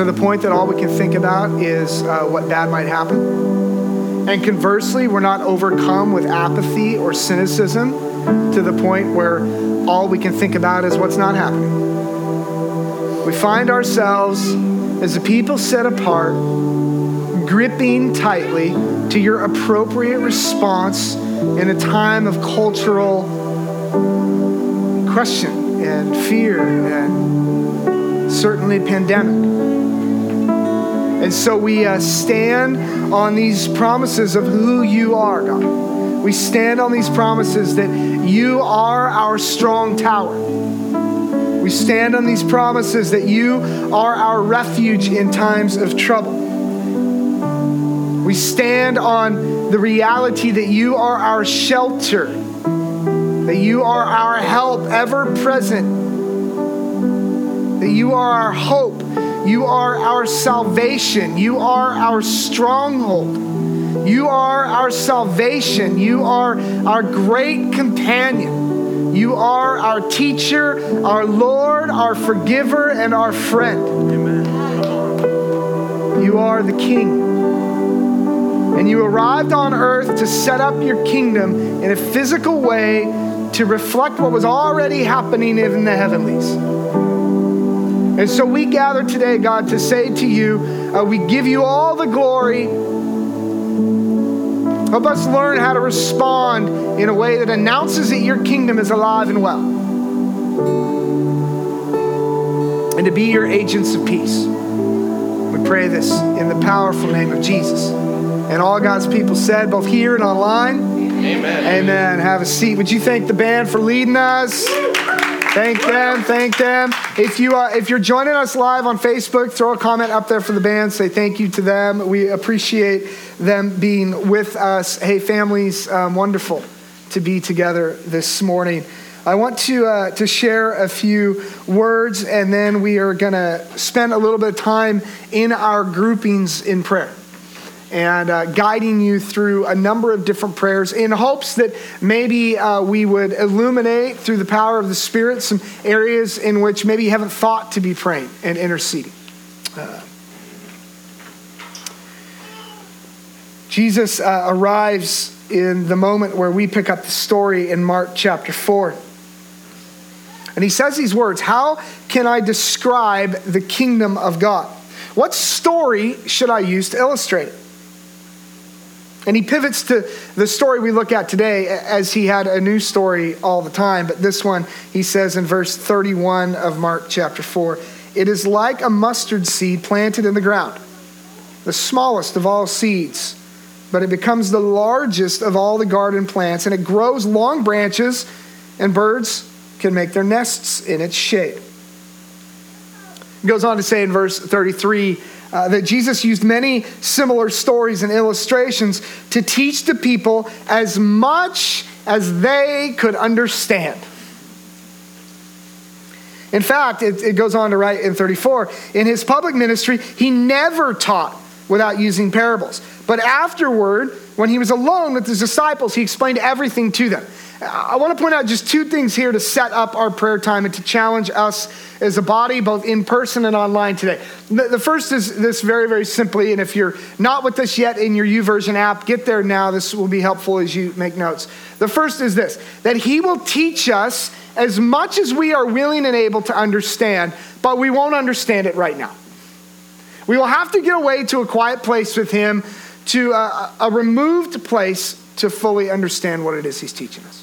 to the point that all we can think about is what bad might happen. And conversely, we're not overcome with apathy or cynicism to the point where all we can think about is what's not happening. We find ourselves as a people set apart, gripping tightly to your appropriate response in a time of cultural question and fear and certainly pandemic. And so we stand on these promises of who you are, God. We stand on these promises that you are our strong tower. We stand on these promises that you are our refuge in times of trouble. We stand on the reality that you are our shelter, that you are our help, ever present, that you are our hope, you are our salvation, you are our stronghold, you are our salvation, you are our great companion. You are our teacher, our Lord, our forgiver, and our friend. Amen. You are the King. And you arrived on earth to set up your kingdom in a physical way to reflect what was already happening in the heavenlies. And so we gather today, God, to say to you, we give you all the glory. Help us learn how to respond in a way that announces that your kingdom is alive and well. And to be your agents of peace. We pray this in the powerful name of Jesus. And all God's people said, both here and online. Amen. Amen. Have a seat. Would you thank the band for leading us? Thank them. Thank them. If you're joining us live on Facebook, throw a comment up there for the band. Say thank you to them. We appreciate them being with us. Hey, families, wonderful to be together this morning. I want to share a few words, and then we are going to spend a little bit of time in our groupings in prayer, and guiding you through a number of different prayers in hopes that maybe we would illuminate through the power of the Spirit some areas in which maybe you haven't thought to be praying and interceding. Jesus arrives in the moment where we pick up the story in Mark chapter 4. And he says these words, "How can I describe the kingdom of God? What story should I use to illustrate it?" And he pivots to the story we look at today, as he had a new story all the time. But this one, he says in verse 31 of Mark chapter 4, "It is like a mustard seed planted in the ground, the smallest of all seeds, but it becomes the largest of all the garden plants, and it grows long branches, and birds can make their nests in its shade." It goes on to say in verse 33, that Jesus used many similar stories and illustrations to teach the people as much as they could understand. In fact, it goes on to write in 34, in his public ministry, he never taught without using parables. But afterward, when he was alone with his disciples, he explained everything to them. I want to point out just two things here to set up our prayer time and to challenge us as a body, both in person and online today. The first is this very, very simply, and if you're not with us yet in your YouVersion app, get there now. This will be helpful as you make notes. The first is this, that he will teach us as much as we are willing and able to understand, but we won't understand it right now. We will have to get away to a quiet place with him, to a removed place to fully understand what it is he's teaching us.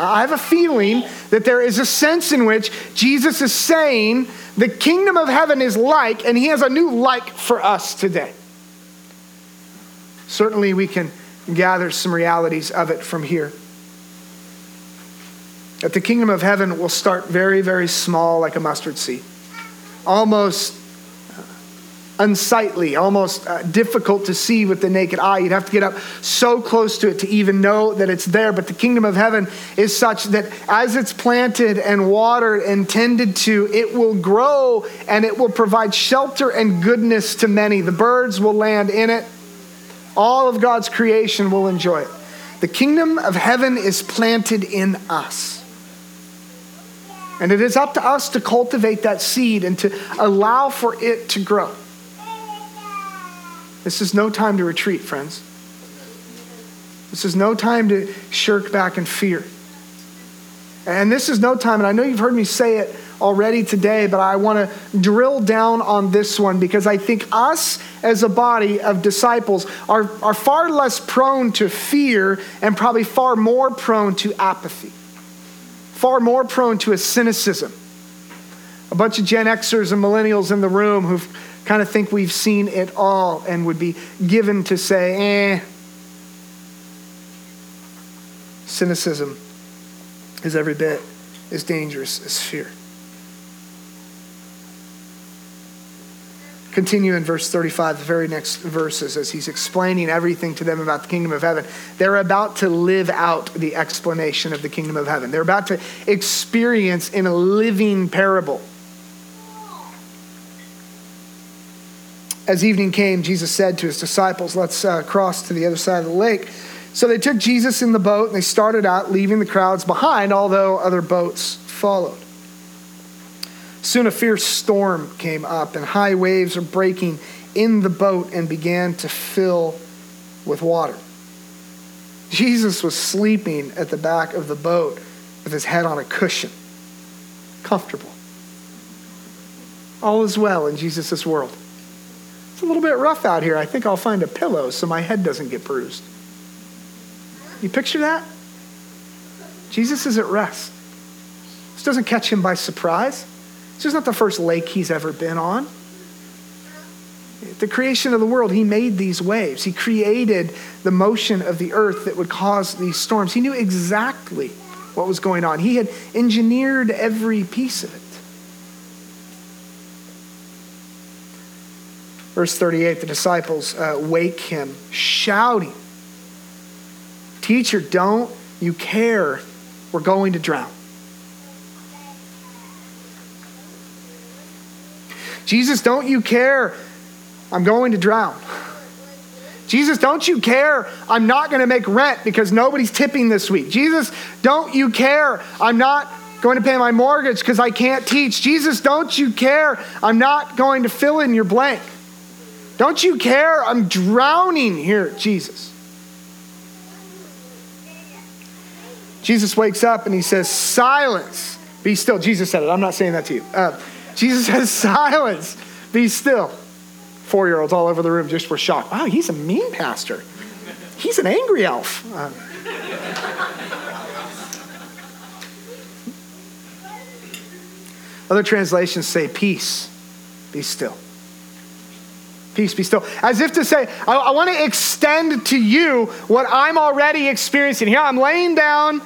I have a feeling that there is a sense in which Jesus is saying the kingdom of heaven is like, and he has a new like for us today. Certainly we can gather some realities of it from here. That the kingdom of heaven will start very, very small like a mustard seed. Almost unsightly, almost difficult to see with the naked eye. You'd have to get up so close to it to even know that it's there. But the kingdom of heaven is such that as it's planted and watered and tended to, it will grow and it will provide shelter and goodness to many. The birds will land in it. All of God's creation will enjoy it. The kingdom of heaven is planted in us. And it is up to us to cultivate that seed and to allow for it to grow. This is no time to retreat, friends. This is no time to shirk back in fear. And this is no time, and I know you've heard me say it already today, but I want to drill down on this one because I think us as a body of disciples are far less prone to fear and probably far more prone to apathy, far more prone to a cynicism. A bunch of Gen Xers and millennials in the room who kind of think we've seen it all and would be given to say, Cynicism is every bit as dangerous as fear. Continue in verse 35, the very next verses, as he's explaining everything to them about the kingdom of heaven. They're about to live out the explanation of the kingdom of heaven. They're about to experience in a living parable. As evening came, Jesus said to his disciples, let's cross to the other side of the lake. So they took Jesus in the boat and they started out, leaving the crowds behind, although other boats followed. Soon a fierce storm came up and high waves were breaking in the boat and began to fill with water. Jesus was sleeping at the back of the boat with his head on a cushion, comfortable. All is well in Jesus' world. It's a little bit rough out here. I think I'll find a pillow so my head doesn't get bruised. You picture that? Jesus is at rest. This doesn't catch him by surprise. This is not the first lake he's ever been on. At the creation of the world, he made these waves. He created the motion of the earth that would cause these storms. He knew exactly what was going on. He had engineered every piece of it. Verse 38, the disciples wake him, shouting, "Teacher, don't you care? We're going to drown." Jesus, don't you care? I'm going to drown. Jesus, don't you care? I'm not going to make rent because nobody's tipping this week. Jesus, don't you care? I'm not going to pay my mortgage because I can't teach. Jesus, don't you care? I'm not going to fill in your blank. Don't you care? I'm drowning here, Jesus. Jesus wakes up and he says, "Silence, be still." Jesus said it. I'm not saying that to you. Jesus says, "Silence, be still." Four-year-olds all over the room just were shocked. Wow, he's a mean pastor. He's an angry elf. Other translations say, "Peace, be still." Peace be still. As if to say, I want to extend to you what I'm already experiencing. Here I'm laying down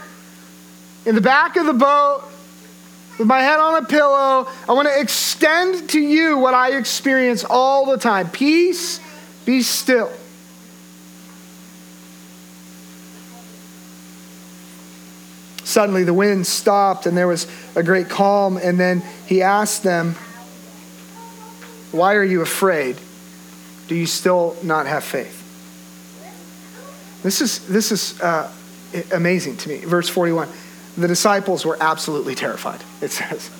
in the back of the boat with my head on a pillow. I want to extend to you what I experience all the time. Peace be still. Suddenly the wind stopped and there was a great calm. And then he asked them, "Why are you afraid? Do you still not have faith?" This is amazing to me. Verse 41, the disciples were absolutely terrified, it says.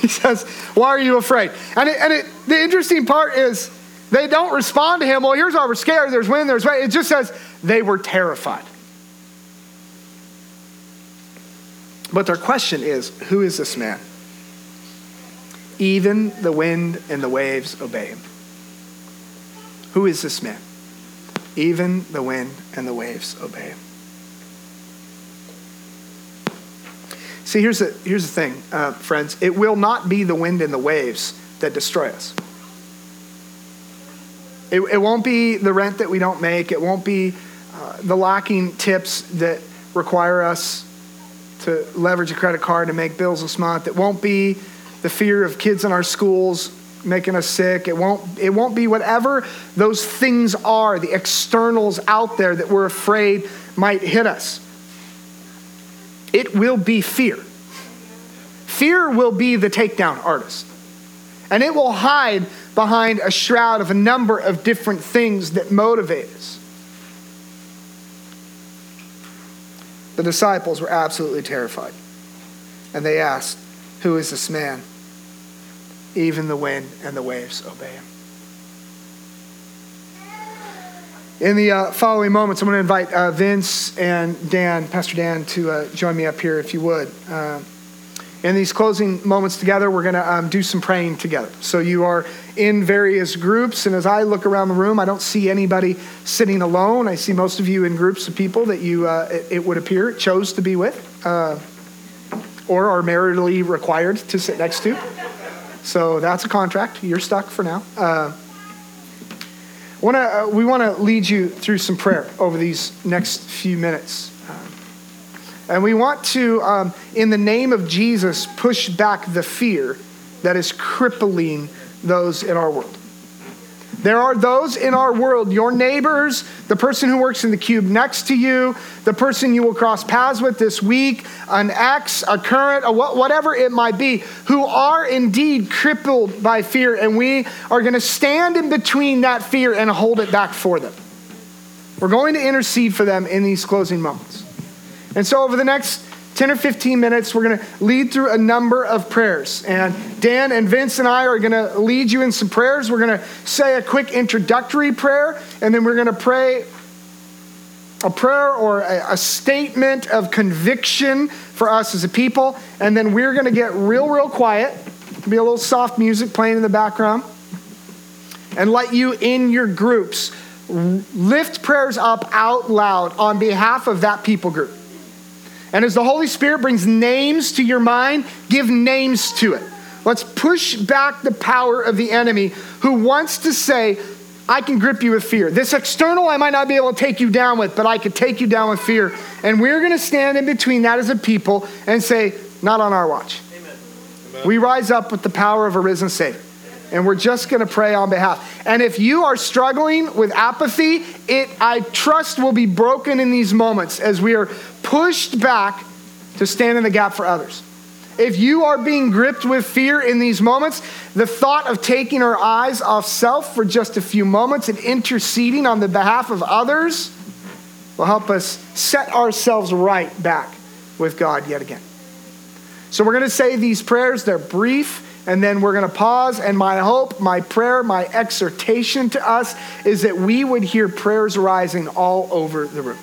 He says, "Why are you afraid?" And the interesting part is they don't respond to him. Well, here's why we're scared. There's wind, there's rain. It just says they were terrified. But their question is, who is this man? Even the wind and the waves obey him. Who is this man? Even the wind and the waves obey him. See, here's the thing, friends. It will not be the wind and the waves that destroy us. It won't be the rent that we don't make. It won't be the lacking tips that require us to leverage a credit card to make bills this month. It won't be the fear of kids in our schools making us sick. It won't be whatever those things are, the externals out there that we're afraid might hit us. It will be fear. Fear will be the takedown artist. And it will hide behind a shroud of a number of different things that motivate us. The disciples were absolutely terrified. And they asked, "Who is this man? Even the wind and the waves obey him." In the following moments, I'm going to invite Vince and Dan, Pastor Dan, to join me up here, if you would. In these closing moments together, we're going to do some praying together. So you are in various groups, and as I look around the room, I don't see anybody sitting alone. I see most of you in groups of people that you, it would appear, chose to be with or are maritally required to sit next to. So that's a contract. You're stuck for now. We want to lead you through some prayer over these next few minutes. And we want to, in the name of Jesus, push back the fear that is crippling those in our world. There are those in our world, your neighbors, the person who works in the cube next to you, the person you will cross paths with this week, an ex, a current, whatever it might be, who are indeed crippled by fear, and we are going to stand in between that fear and hold it back for them. We're going to intercede for them in these closing moments. And so over the next 10 or 15 minutes, we're going to lead through a number of prayers. And Dan and Vince and I are going to lead you in some prayers. We're going to say a quick introductory prayer, and then we're going to pray a prayer or a statement of conviction for us as a people. And then we're going to get real quiet. There'll be a little soft music playing in the background. And let you in your groups lift prayers up out loud on behalf of that people group. And as the Holy Spirit brings names to your mind, give names to it. Let's push back the power of the enemy who wants to say, I can grip you with fear. This external I might not be able to take you down with, but I could take you down with fear. And we're going to stand in between that as a people and say, not on our watch. Amen. We rise up with the power of a risen Savior. And we're just going to pray on behalf. And if you are struggling with apathy, it, I trust, will be broken in these moments as we are pushed back to stand in the gap for others. If you are being gripped with fear in these moments, the thought of taking our eyes off self for just a few moments and interceding on the behalf of others will help us set ourselves right back with God yet again. So we're going to say these prayers. They're brief. And then we're going to pause, and my hope, my prayer, my exhortation to us is that we would hear prayers rising all over the room.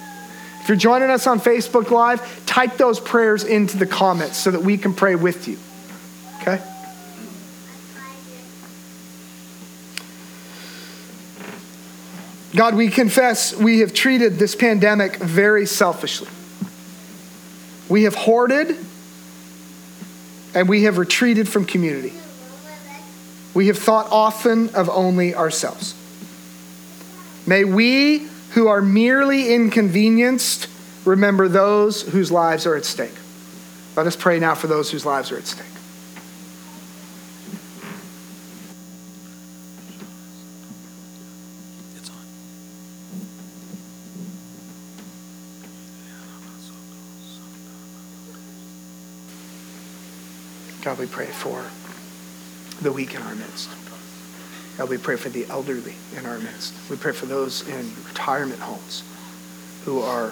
If you're joining us on Facebook Live, type those prayers into the comments so that we can pray with you, okay? God, we confess we have treated this pandemic very selfishly. We have hoarded, and we have retreated from community. We have thought often of only ourselves. May we who are merely inconvenienced remember those whose lives are at stake. Let us pray now for those whose lives are at stake. God, we pray for the weak in our midst. God, we pray for the elderly in our midst. We pray for those in retirement homes who are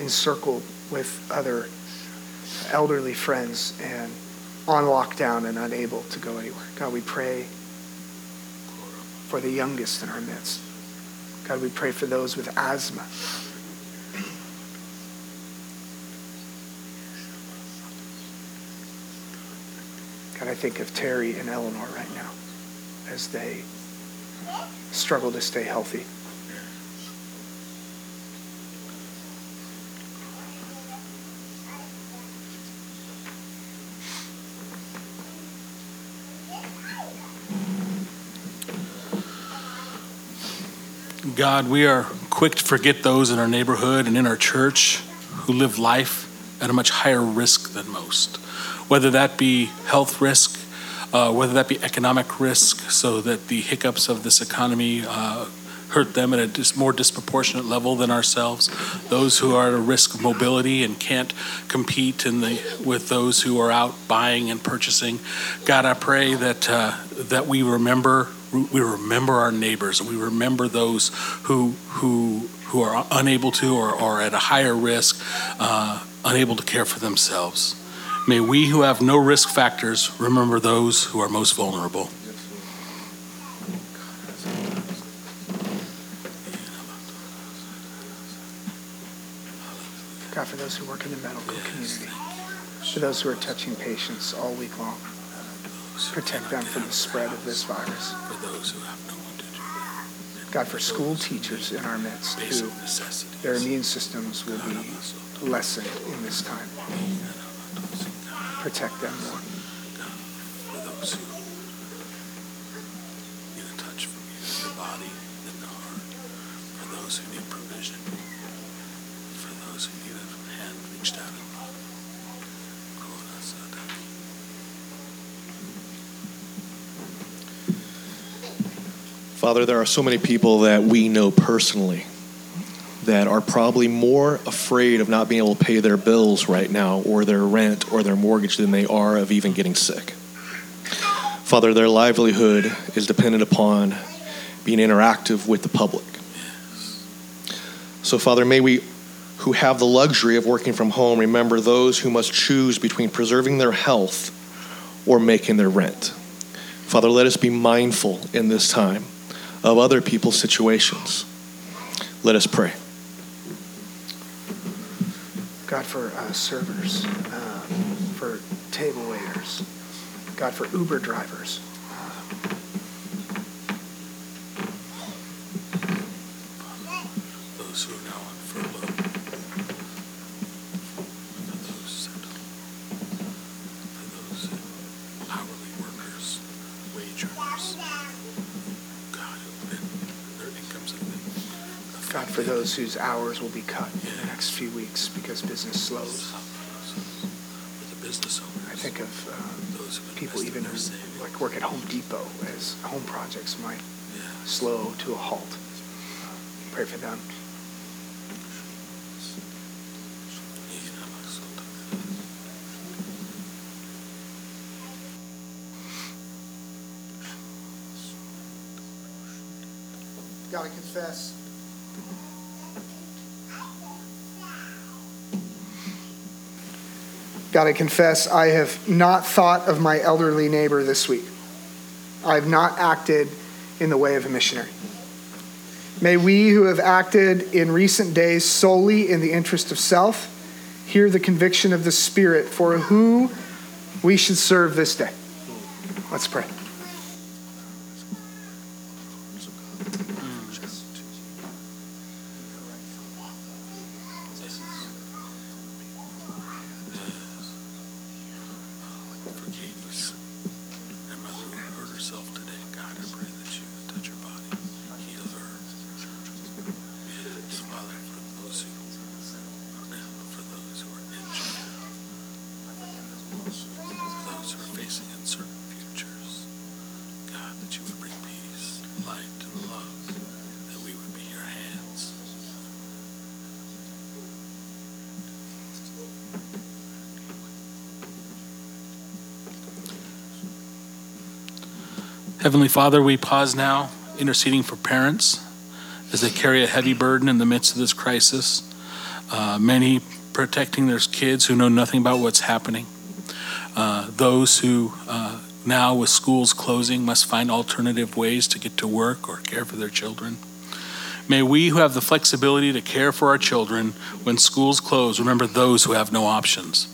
encircled with other elderly friends and on lockdown and unable to go anywhere. God, we pray for the youngest in our midst. God, we pray for those with asthma. And I think of Terry and Eleanor right now as they struggle to stay healthy. God, we are quick to forget those in our neighborhood and in our church who live life at a much higher risk than most, whether that be health risk, whether that be economic risk, so that the hiccups of this economy hurt them at a more disproportionate level than ourselves, those who are at a risk of mobility and can't compete with those who are out buying and purchasing. God, I pray that that we remember our neighbors, and we remember those who are unable to or are at a higher risk, unable to care for themselves. May we who have no risk factors remember those who are most vulnerable. God, for those who work in the medical community, for those who are touching patients all week long, protect them from the spread of this virus. For those who have no one to do that. God, for school teachers in our midst who their immune systems will be lessened in this time. Protect them, Lord. For those who need a touch from you, the body and the heart. For those who need provision. For those who need a hand reached out and love. Father, there are so many people that we know personally that are probably more afraid of not being able to pay their bills right now or their rent or their mortgage than they are of even getting sick. Father, their livelihood is dependent upon being interactive with the public. So, Father, may we who have the luxury of working from home remember those who must choose between preserving their health or making their rent. Father, let us be mindful in this time of other people's situations. Let us pray. God, for servers, for table waiters, God, for Uber drivers, those who are now on furlough, for those hourly workers, wage earners, God, their incomes have been. God, for those whose hours will be cut in the next few weeks because business slows. I think of people even who like work at Home Depot as home projects might slow to a halt. Pray for them. Gotta confess. Gotta confess, I have not thought of my elderly neighbor this week. I have not acted in the way of a missionary. May we who have acted in recent days solely in the interest of self hear the conviction of the Spirit for who we should serve this day. Let's pray. Heavenly Father, we pause now, interceding for parents as they carry a heavy burden in the midst of this crisis. Many protecting their kids who know nothing about what's happening. Those who now, with schools closing, must find alternative ways to get to work or care for their children. May we who have the flexibility to care for our children when schools close, remember those who have no options.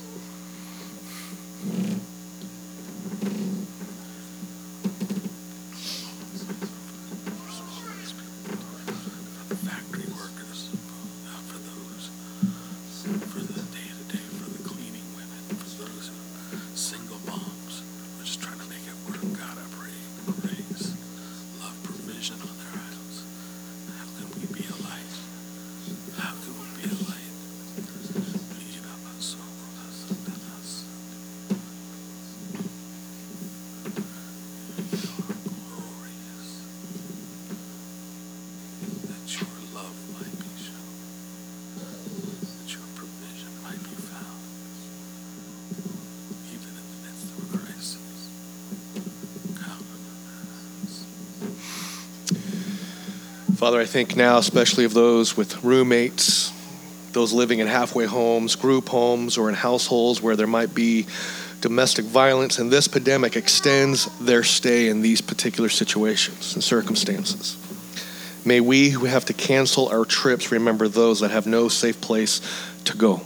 Father, I think now, especially of those with roommates, those living in halfway homes, group homes, or in households where there might be domestic violence, and this pandemic extends their stay in these particular situations and circumstances. May we who have to cancel our trips remember those that have no safe place to go.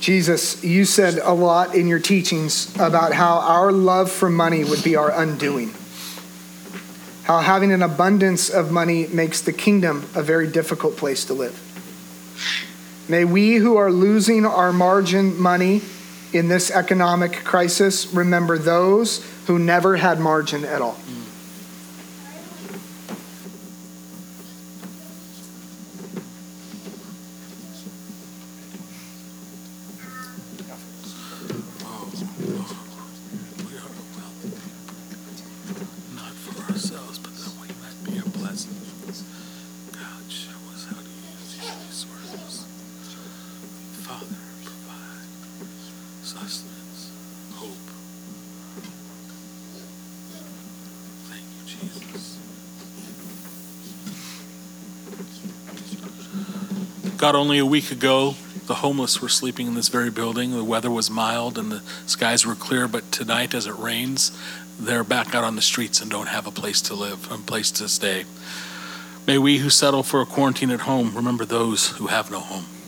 Jesus, you said a lot in your teachings about how our love for money would be our undoing. How having an abundance of money makes the kingdom a very difficult place to live. May we who are losing our margin money in this economic crisis remember those who never had margin at all. God, only a week ago, the homeless were sleeping in this very building. The weather was mild and the skies were clear, but tonight, as it rains, they're back out on the streets and don't have a place to live, a place to stay. May we who settle for a quarantine at home remember those who have no home.